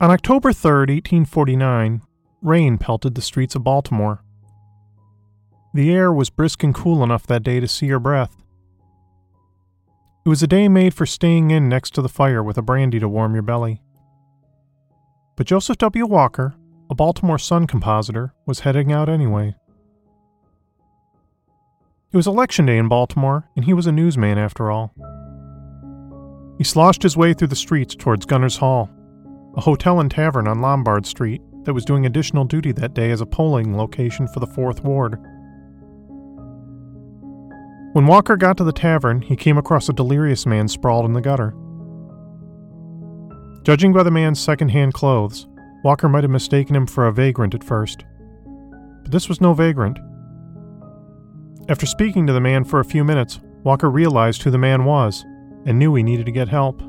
On October 3rd, 1849, rain pelted the streets of Baltimore. The air was brisk and cool enough that day to see your breath. It was a day made for staying in next to the fire with a brandy to warm your belly. But Joseph W. Walker, a Baltimore Sun compositor, was heading out anyway. It was election day in Baltimore, and he was a newsman after all. He sloshed his way through the streets towards Gunner's Hall, a hotel and tavern on Lombard Street that was doing additional duty that day as a polling location for the 4th Ward. When Walker got to the tavern, he came across a delirious man sprawled in the gutter. Judging by the man's second-hand clothes, Walker might have mistaken him for a vagrant at first. But this was no vagrant. After speaking to the man for a few minutes, Walker realized who the man was and knew he needed to get help.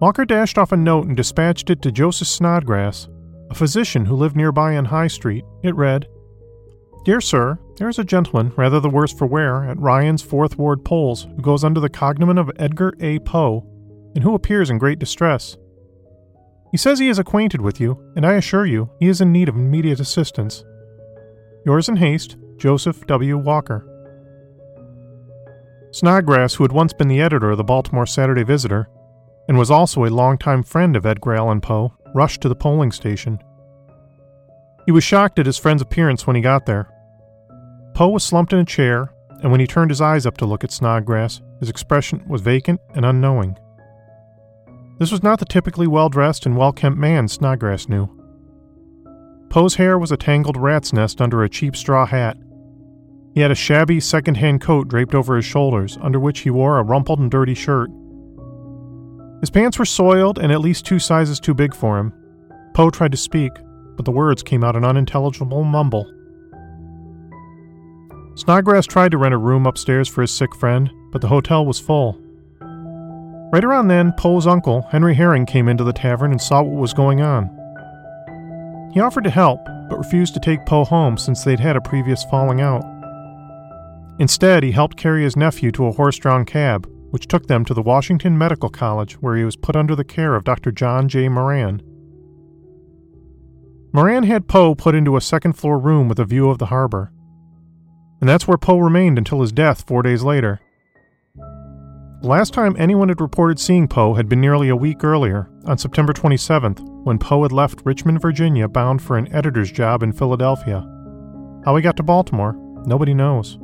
Walker dashed off a note and dispatched it to Joseph Snodgrass, a physician who lived nearby on High Street. It read, "Dear sir, there is a gentleman, rather the worse for wear, at Ryan's 4th Ward Polls who goes under the cognomen of Edgar A. Poe, and who appears in great distress. He says he is acquainted with you, and I assure you he is in need of immediate assistance. Yours in haste, Joseph W. Walker." Snodgrass, who had once been the editor of the Baltimore Saturday Visitor, and was also a longtime friend of Edgar Allan Poe, rushed to the polling station. He was shocked at his friend's appearance when he got there. Poe was slumped in a chair, and when he turned his eyes up to look at Snodgrass, his expression was vacant and unknowing. This was not the typically well-dressed and well-kempt man Snodgrass knew. Poe's hair was a tangled rat's nest under a cheap straw hat. He had a shabby second-hand coat draped over his shoulders, under which he wore a rumpled and dirty shirt. His pants were soiled and at least 2 sizes too big for him. Poe tried to speak, but the words came out an unintelligible mumble. Snodgrass tried to rent a room upstairs for his sick friend, but the hotel was full. Right around then, Poe's uncle, Henry Herring, came into the tavern and saw what was going on. He offered to help, but refused to take Poe home since they'd had a previous falling out. Instead, he helped carry his nephew to a horse-drawn cab, which took them to the Washington Medical College, where he was put under the care of Dr. John J. Moran. Moran had Poe put into a second-floor room with a view of the harbor. And that's where Poe remained until his death 4 days later. The last time anyone had reported seeing Poe had been nearly a week earlier, on September 27th, when Poe had left Richmond, Virginia, bound for an editor's job in Philadelphia. How he got to Baltimore, nobody knows.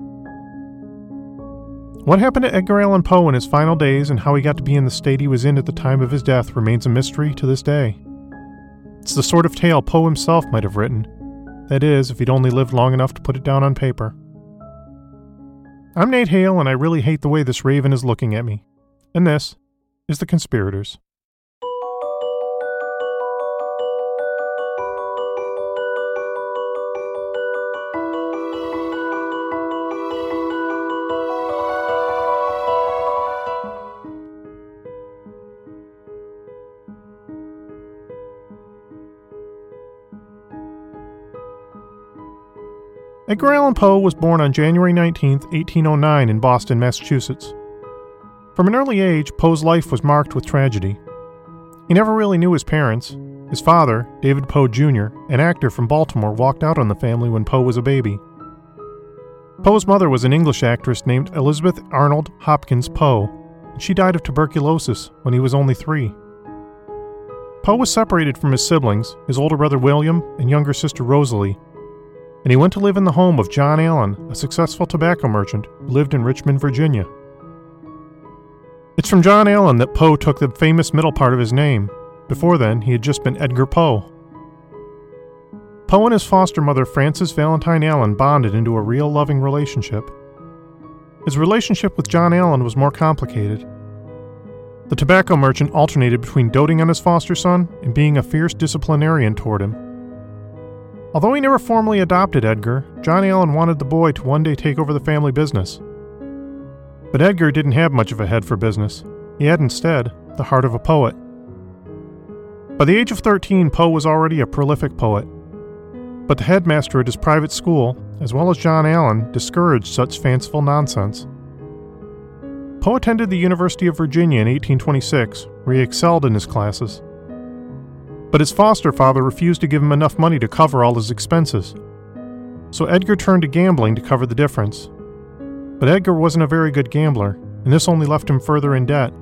What happened to Edgar Allan Poe in his final days and how he got to be in the state he was in at the time of his death remains a mystery to this day. It's the sort of tale Poe himself might have written. That is, if he'd only lived long enough to put it down on paper. I'm Nate Hale, and I really hate the way this raven is looking at me. And this is The Conspirators. Edgar Allan Poe was born on January 19, 1809 in Boston, Massachusetts. From an early age, Poe's life was marked with tragedy. He never really knew his parents. His father, David Poe Jr., an actor from Baltimore, walked out on the family when Poe was a baby. Poe's mother was an English actress named Elizabeth Arnold Hopkins Poe, and she died of tuberculosis when he was only 3. Poe was separated from his siblings, his older brother William and younger sister Rosalie, and he went to live in the home of John Allan, a successful tobacco merchant who lived in Richmond, Virginia. It's from John Allan that Poe took the famous middle part of his name. Before then, he had just been Edgar Poe. Poe and his foster mother, Frances Valentine Allan, bonded into a real loving relationship. His relationship with John Allan was more complicated. The tobacco merchant alternated between doting on his foster son and being a fierce disciplinarian toward him. Although he never formally adopted Edgar, John Allan wanted the boy to one day take over the family business. But Edgar didn't have much of a head for business. He had instead the heart of a poet. By the age of 13, Poe was already a prolific poet. But the headmaster at his private school, as well as John Allan, discouraged such fanciful nonsense. Poe attended the University of Virginia in 1826, where he excelled in his classes. But his foster father refused to give him enough money to cover all his expenses. So Edgar turned to gambling to cover the difference. But Edgar wasn't a very good gambler, and this only left him further in debt.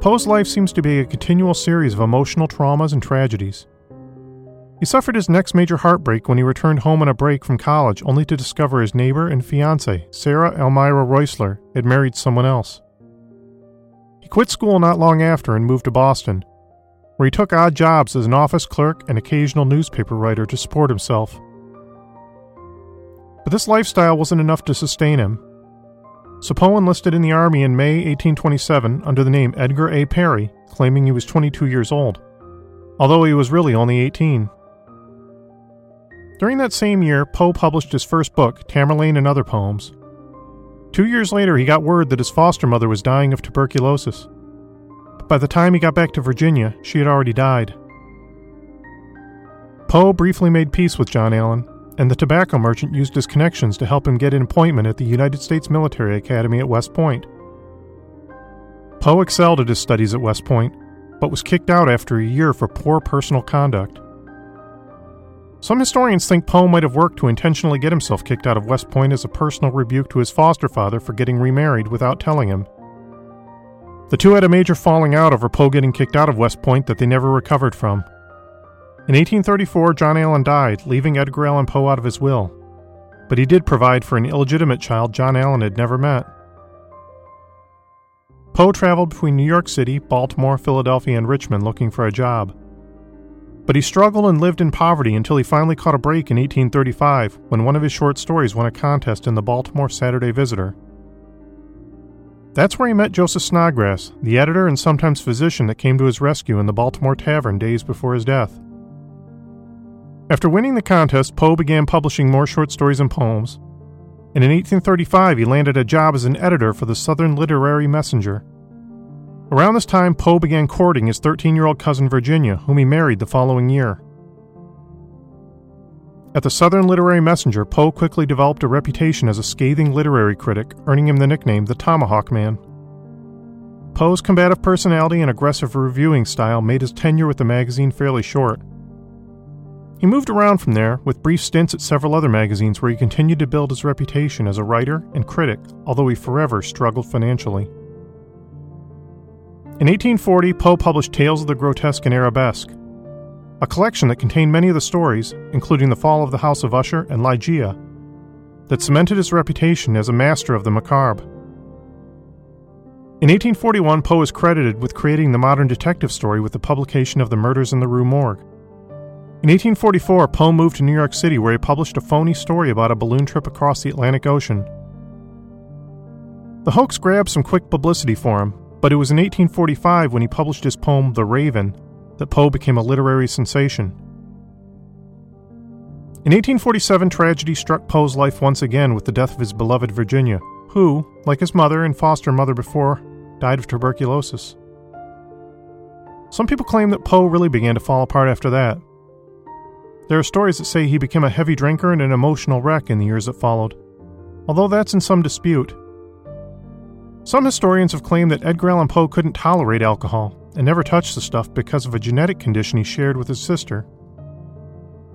Poe's life seems to be a continual series of emotional traumas and tragedies. He suffered his next major heartbreak when he returned home on a break from college only to discover his neighbor and fiancée, Sarah Elmira Royster, had married someone else. He quit school not long after and moved to Boston, where he took odd jobs as an office clerk and occasional newspaper writer to support himself. But this lifestyle wasn't enough to sustain him. So Poe enlisted in the Army in May 1827 under the name Edgar A. Perry, claiming he was 22 years old, although he was really only 18. During that same year, Poe published his first book, Tamerlane and Other Poems. 2 years later, he got word that his foster mother was dying of tuberculosis. But by the time he got back to Virginia, she had already died. Poe briefly made peace with John Allan, and the tobacco merchant used his connections to help him get an appointment at the United States Military Academy at West Point. Poe excelled at his studies at West Point, but was kicked out after a year for poor personal conduct. Some historians think Poe might have worked to intentionally get himself kicked out of West Point as a personal rebuke to his foster father for getting remarried without telling him. The two had a major falling out over Poe getting kicked out of West Point that they never recovered from. In 1834, John Allan died, leaving Edgar Allan Poe out of his will. But he did provide for an illegitimate child John Allan had never met. Poe traveled between New York City, Baltimore, Philadelphia, and Richmond looking for a job. But he struggled and lived in poverty until he finally caught a break in 1835 when one of his short stories won a contest in the Baltimore Saturday Visitor. That's where he met Joseph Snodgrass, the editor and sometimes physician that came to his rescue in the Baltimore tavern days before his death. After winning the contest, Poe began publishing more short stories and poems, and in 1835 he landed a job as an editor for the Southern Literary Messenger. Around this time, Poe began courting his 13-year-old cousin Virginia, whom he married the following year. At the Southern Literary Messenger, Poe quickly developed a reputation as a scathing literary critic, earning him the nickname the Tomahawk Man. Poe's combative personality and aggressive reviewing style made his tenure with the magazine fairly short. He moved around from there, with brief stints at several other magazines where he continued to build his reputation as a writer and critic, although he forever struggled financially. In 1840, Poe published Tales of the Grotesque and Arabesque, a collection that contained many of the stories, including The Fall of the House of Usher and Ligeia, that cemented his reputation as a master of the macabre. In 1841, Poe is credited with creating the modern detective story with the publication of The Murders in the Rue Morgue. In 1844, Poe moved to New York City where he published a phony story about a balloon trip across the Atlantic Ocean. The hoax grabbed some quick publicity for him, but it was in 1845 when he published his poem, The Raven, that Poe became a literary sensation. In 1847, tragedy struck Poe's life once again with the death of his beloved Virginia, who, like his mother and foster mother before, died of tuberculosis. Some people claim that Poe really began to fall apart after that. There are stories that say he became a heavy drinker and an emotional wreck in the years that followed, although that's in some dispute. Some historians have claimed that Edgar Allan Poe couldn't tolerate alcohol and never touched the stuff because of a genetic condition he shared with his sister.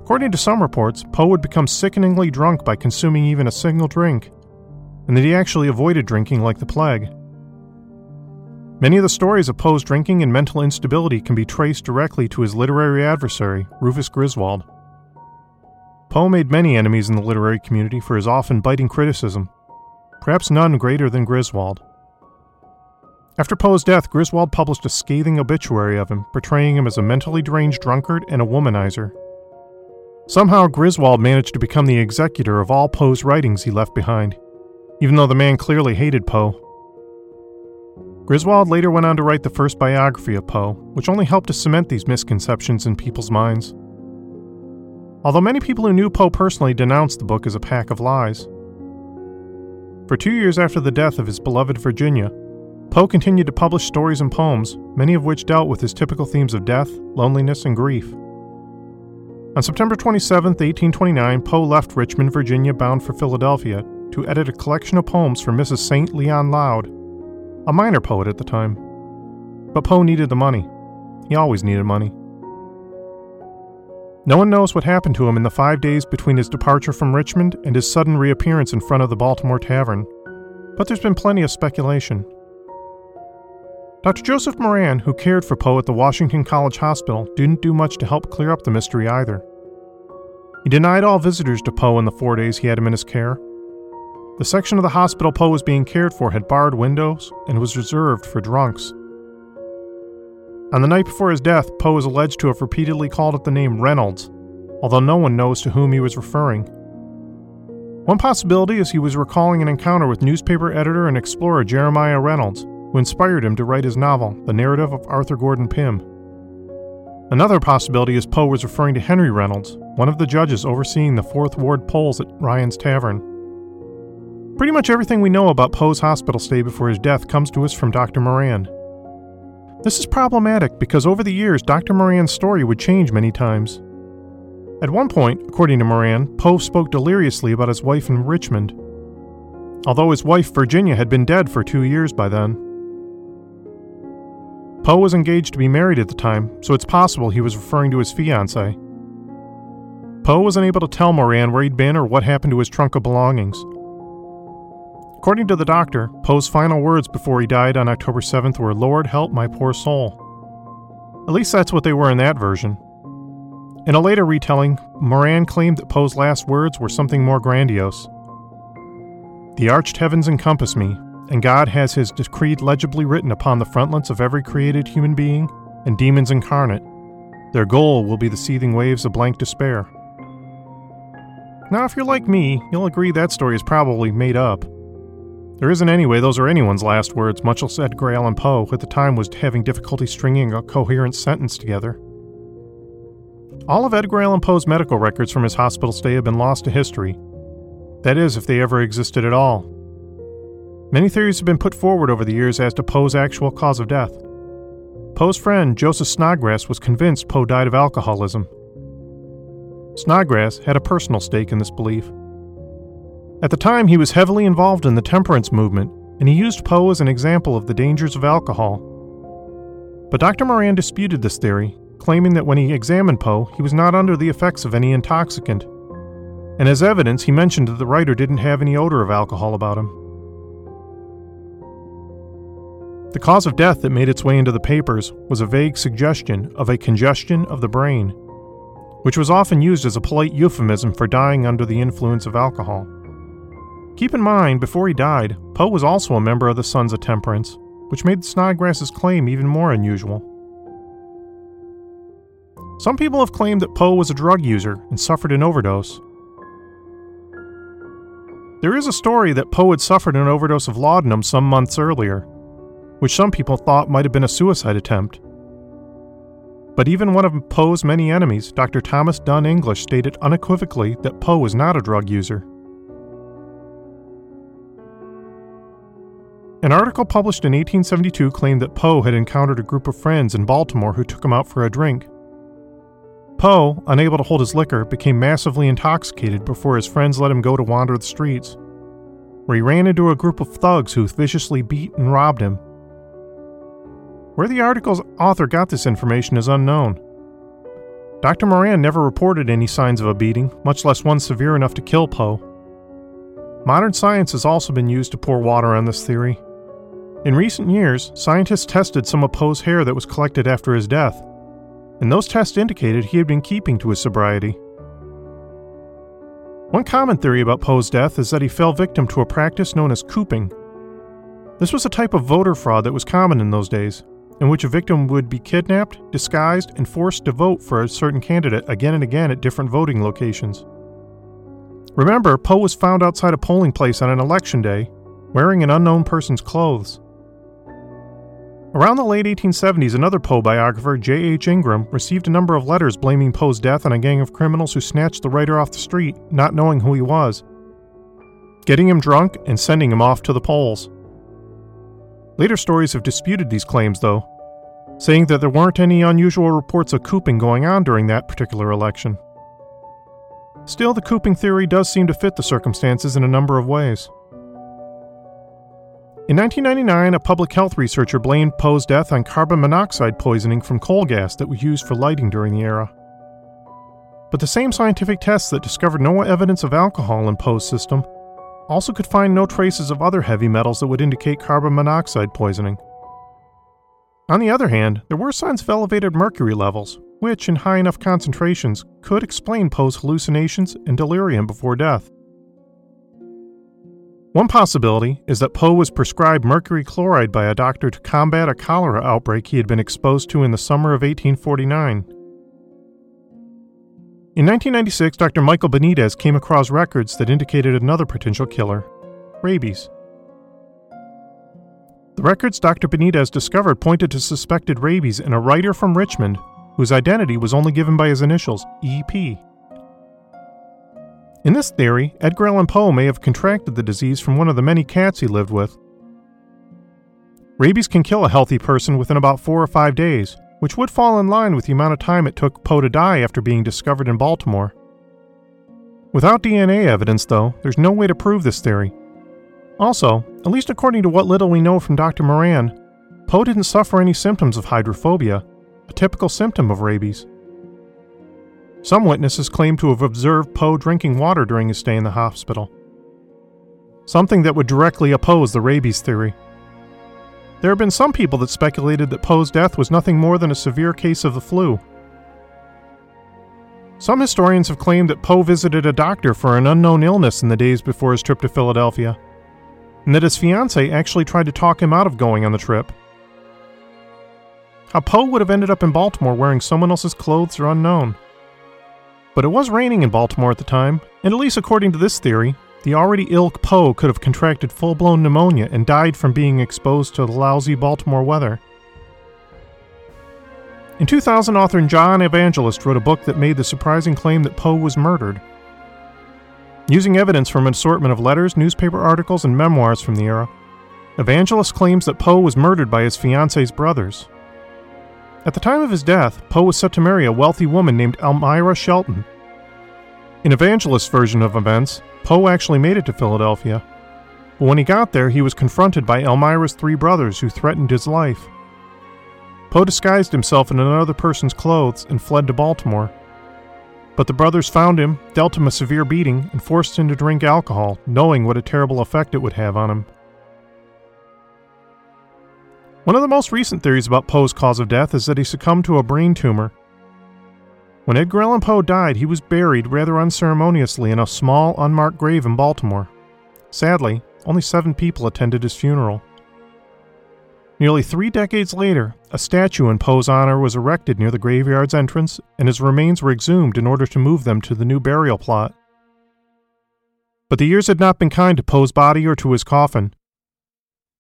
According to some reports, Poe would become sickeningly drunk by consuming even a single drink, and that he actually avoided drinking like the plague. Many of the stories of Poe's drinking and mental instability can be traced directly to his literary adversary, Rufus Griswold. Poe made many enemies in the literary community for his often biting criticism, perhaps none greater than Griswold. After Poe's death, Griswold published a scathing obituary of him, portraying him as a mentally deranged drunkard and a womanizer. Somehow Griswold managed to become the executor of all Poe's writings he left behind, even though the man clearly hated Poe. Griswold later went on to write the first biography of Poe, which only helped to cement these misconceptions in people's minds. Although many people who knew Poe personally denounced the book as a pack of lies. For 2 years after the death of his beloved Virginia, Poe continued to publish stories and poems, many of which dealt with his typical themes of death, loneliness, and grief. On September 27, 1829, Poe left Richmond, Virginia, bound for Philadelphia, to edit a collection of poems for Mrs. St. Leon Loud, a minor poet at the time. But Poe needed the money. He always needed money. No one knows what happened to him in the 5 days between his departure from Richmond and his sudden reappearance in front of the Baltimore Tavern, but there's been plenty of speculation. Dr. Joseph Moran, who cared for Poe at the Washington College Hospital, didn't do much to help clear up the mystery either. He denied all visitors to Poe in the 4 days he had him in his care. The section of the hospital Poe was being cared for had barred windows and was reserved for drunks. On the night before his death, Poe is alleged to have repeatedly called out the name Reynolds, although no one knows to whom he was referring. One possibility is he was recalling an encounter with newspaper editor and explorer Jeremiah Reynolds, who inspired him to write his novel, The Narrative of Arthur Gordon Pym. Another possibility is Poe was referring to Henry Reynolds, one of the judges overseeing the Fourth Ward polls at Ryan's Tavern. Pretty much everything we know about Poe's hospital stay before his death comes to us from Dr. Moran. This is problematic because over the years, Dr. Moran's story would change many times. At one point, according to Moran, Poe spoke deliriously about his wife in Richmond, although his wife Virginia had been dead for 2 years by then. Poe was engaged to be married at the time, so it's possible he was referring to his fiancée. Poe was unable to tell Moran where he'd been or what happened to his trunk of belongings. According to the doctor, Poe's final words before he died on October 7th were, "Lord, help my poor soul." At least that's what they were in that version. In a later retelling, Moran claimed that Poe's last words were something more grandiose. "The arched heavens encompass me, and God has his decree legibly written upon the frontlets of every created human being and demons incarnate. Their goal will be the seething waves of blank despair." Now, if you're like me, you'll agree that story is probably made up. There isn't any way those are anyone's last words, much less Edgar Allan Poe, who at the time was having difficulty stringing a coherent sentence together. All of Edgar Allan Poe's medical records from his hospital stay have been lost to history. That is, if they ever existed at all. Many theories have been put forward over the years as to Poe's actual cause of death. Poe's friend, Joseph Snodgrass, was convinced Poe died of alcoholism. Snodgrass had a personal stake in this belief. At the time, he was heavily involved in the temperance movement, and he used Poe as an example of the dangers of alcohol. But Dr. Moran disputed this theory, claiming that when he examined Poe, he was not under the effects of any intoxicant. And as evidence, he mentioned that the writer didn't have any odor of alcohol about him. The cause of death that made its way into the papers was a vague suggestion of a congestion of the brain, which was often used as a polite euphemism for dying under the influence of alcohol. Keep in mind, before he died, Poe was also a member of the Sons of Temperance, which made Snodgrass's claim even more unusual. Some people have claimed that Poe was a drug user and suffered an overdose. There is a story that Poe had suffered an overdose of laudanum some months earlier, which some people thought might have been a suicide attempt. But even one of Poe's many enemies, Dr. Thomas Dunn English, stated unequivocally that Poe was not a drug user. An article published in 1872 claimed that Poe had encountered a group of friends in Baltimore who took him out for a drink. Poe, unable to hold his liquor, became massively intoxicated before his friends let him go to wander the streets, where he ran into a group of thugs who viciously beat and robbed him. Where the article's author got this information is unknown. Dr. Moran never reported any signs of a beating, much less one severe enough to kill Poe. Modern science has also been used to pour water on this theory. In recent years, scientists tested some of Poe's hair that was collected after his death, and those tests indicated he had been keeping to his sobriety. One common theory about Poe's death is that he fell victim to a practice known as cooping. This was a type of voter fraud that was common in those days, in which a victim would be kidnapped, disguised, and forced to vote for a certain candidate again and again at different voting locations. Remember, Poe was found outside a polling place on an election day, wearing an unknown person's clothes. Around the late 1870s, another Poe biographer, J.H. Ingram, received a number of letters blaming Poe's death on a gang of criminals who snatched the writer off the street, not knowing who he was, getting him drunk and sending him off to the polls. Later stories have disputed these claims, though, saying that there weren't any unusual reports of cooping going on during that particular election. Still, the cooping theory does seem to fit the circumstances in a number of ways. In 1999, a public health researcher blamed Poe's death on carbon monoxide poisoning from coal gas that was used for lighting during the era. But the same scientific tests that discovered no evidence of alcohol in Poe's system also could find no traces of other heavy metals that would indicate carbon monoxide poisoning. On the other hand, there were signs of elevated mercury levels, which, in high enough concentrations, could explain Poe's hallucinations and delirium before death. One possibility is that Poe was prescribed mercury chloride by a doctor to combat a cholera outbreak he had been exposed to in the summer of 1849. In 1996, Dr. Michael Benitez came across records that indicated another potential killer, rabies. The records Dr. Benitez discovered pointed to suspected rabies in a writer from Richmond whose identity was only given by his initials, E.P. In this theory, Edgar Allan Poe may have contracted the disease from one of the many cats he lived with. Rabies can kill a healthy person within about 4 or 5 days, which would fall in line with the amount of time it took Poe to die after being discovered in Baltimore. Without DNA evidence, though, there's no way to prove this theory. Also, at least according to what little we know from Dr. Moran, Poe didn't suffer any symptoms of hydrophobia, a typical symptom of rabies. Some witnesses claim to have observed Poe drinking water during his stay in the hospital, something that would directly oppose the rabies theory. There have been some people that speculated that Poe's death was nothing more than a severe case of the flu. Some historians have claimed that Poe visited a doctor for an unknown illness in the days before his trip to Philadelphia, and that his fiancée actually tried to talk him out of going on the trip. How Poe would have ended up in Baltimore wearing someone else's clothes are unknown. But it was raining in Baltimore at the time, and at least according to this theory, the already ill Poe could have contracted full-blown pneumonia and died from being exposed to the lousy Baltimore weather. In 2000, author John Evangelist wrote a book that made the surprising claim that Poe was murdered. Using evidence from an assortment of letters, newspaper articles, and memoirs from the era, Evangelist claims that Poe was murdered by his fiancé's brothers. At the time of his death, Poe was set to marry a wealthy woman named Elmira Shelton. In Evangelist's version of events, Poe actually made it to Philadelphia, but when he got there, he was confronted by Elmira's 3 brothers who threatened his life. Poe disguised himself in another person's clothes and fled to Baltimore, but the brothers found him, dealt him a severe beating, and forced him to drink alcohol, knowing what a terrible effect it would have on him. One of the most recent theories about Poe's cause of death is that he succumbed to a brain tumor. When Edgar Allan Poe died, he was buried rather unceremoniously in a small, unmarked grave in Baltimore. Sadly, only 7 people attended his funeral. Nearly 3 decades later, a statue in Poe's honor was erected near the graveyard's entrance, and his remains were exhumed in order to move them to the new burial plot. But the years had not been kind to Poe's body or to his coffin.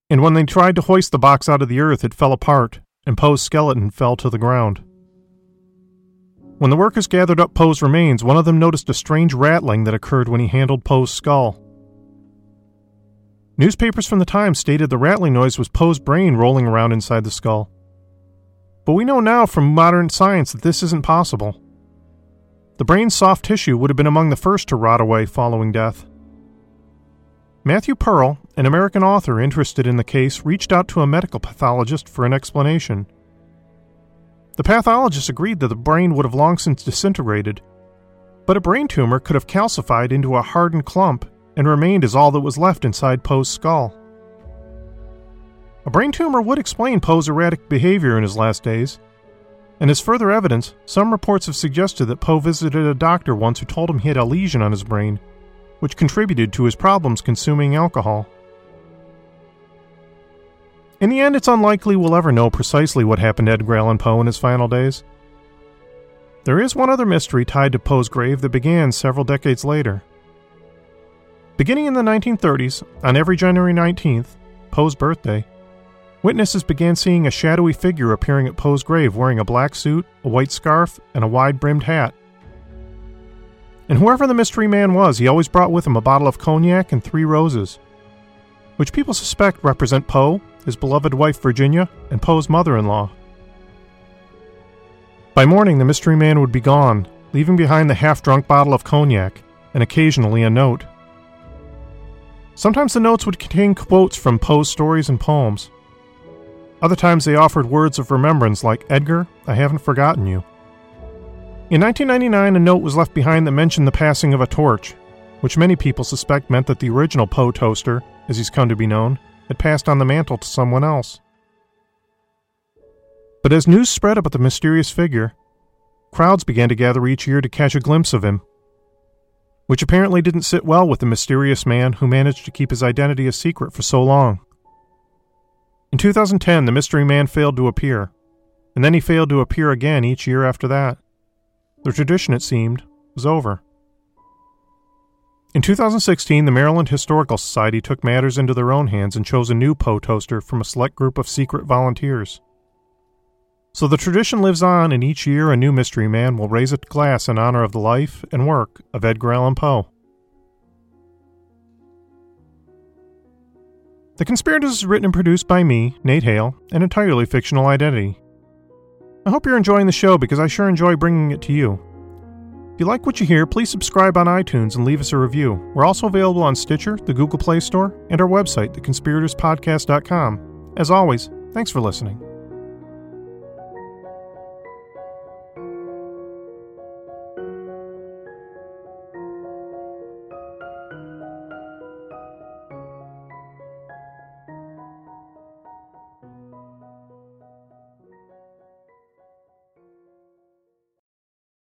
And when they tried to hoist the box out of the earth, it fell apart, and Poe's skeleton fell to the ground. When the workers gathered up Poe's remains, one of them noticed a strange rattling that occurred when he handled Poe's skull. Newspapers from the time stated the rattling noise was Poe's brain rolling around inside the skull. But we know now from modern science that this isn't possible. The brain's soft tissue would have been among the first to rot away following death. Matthew Pearl, an American author interested in the case, reached out to a medical pathologist for an explanation. The pathologist agreed that the brain would have long since disintegrated, but a brain tumor could have calcified into a hardened clump and remained as all that was left inside Poe's skull. A brain tumor would explain Poe's erratic behavior in his last days, and as further evidence, some reports have suggested that Poe visited a doctor once who told him he had a lesion on his brain, which contributed to his problems consuming alcohol. In the end, it's unlikely we'll ever know precisely what happened to Edgar Allan Poe in his final days. There is one other mystery tied to Poe's grave that began several decades later. Beginning in the 1930s, on every January 19th, Poe's birthday, witnesses began seeing a shadowy figure appearing at Poe's grave wearing a black suit, a white scarf, and a wide-brimmed hat. And whoever the mystery man was, he always brought with him a bottle of cognac and 3 roses, which people suspect represent Poe, his beloved wife Virginia, and Poe's mother-in-law. By morning, the mystery man would be gone, leaving behind the half-drunk bottle of cognac, and occasionally a note. Sometimes the notes would contain quotes from Poe's stories and poems. Other times they offered words of remembrance like, "Edgar, I haven't forgotten you." In 1999, a note was left behind that mentioned the passing of a torch, which many people suspect meant that the original Poe toaster, as he's come to be known, had passed on the mantle to someone else. But as news spread about the mysterious figure, crowds began to gather each year to catch a glimpse of him, which apparently didn't sit well with the mysterious man who managed to keep his identity a secret for so long. In 2010, the mystery man failed to appear, and then he failed to appear again each year after that. The tradition, it seemed, was over. In 2016, the Maryland Historical Society took matters into their own hands and chose a new Poe toaster from a select group of secret volunteers. So the tradition lives on, and each year a new mystery man will raise a glass in honor of the life and work of Edgar Allan Poe. The Conspirators is written and produced by me, Nate Hale, an entirely fictional identity. I hope you're enjoying the show because I sure enjoy bringing it to you. If you like what you hear, please subscribe on iTunes and leave us a review. We're also available on Stitcher, the Google Play Store, and our website, theconspiratorspodcast.com. As always, thanks for listening.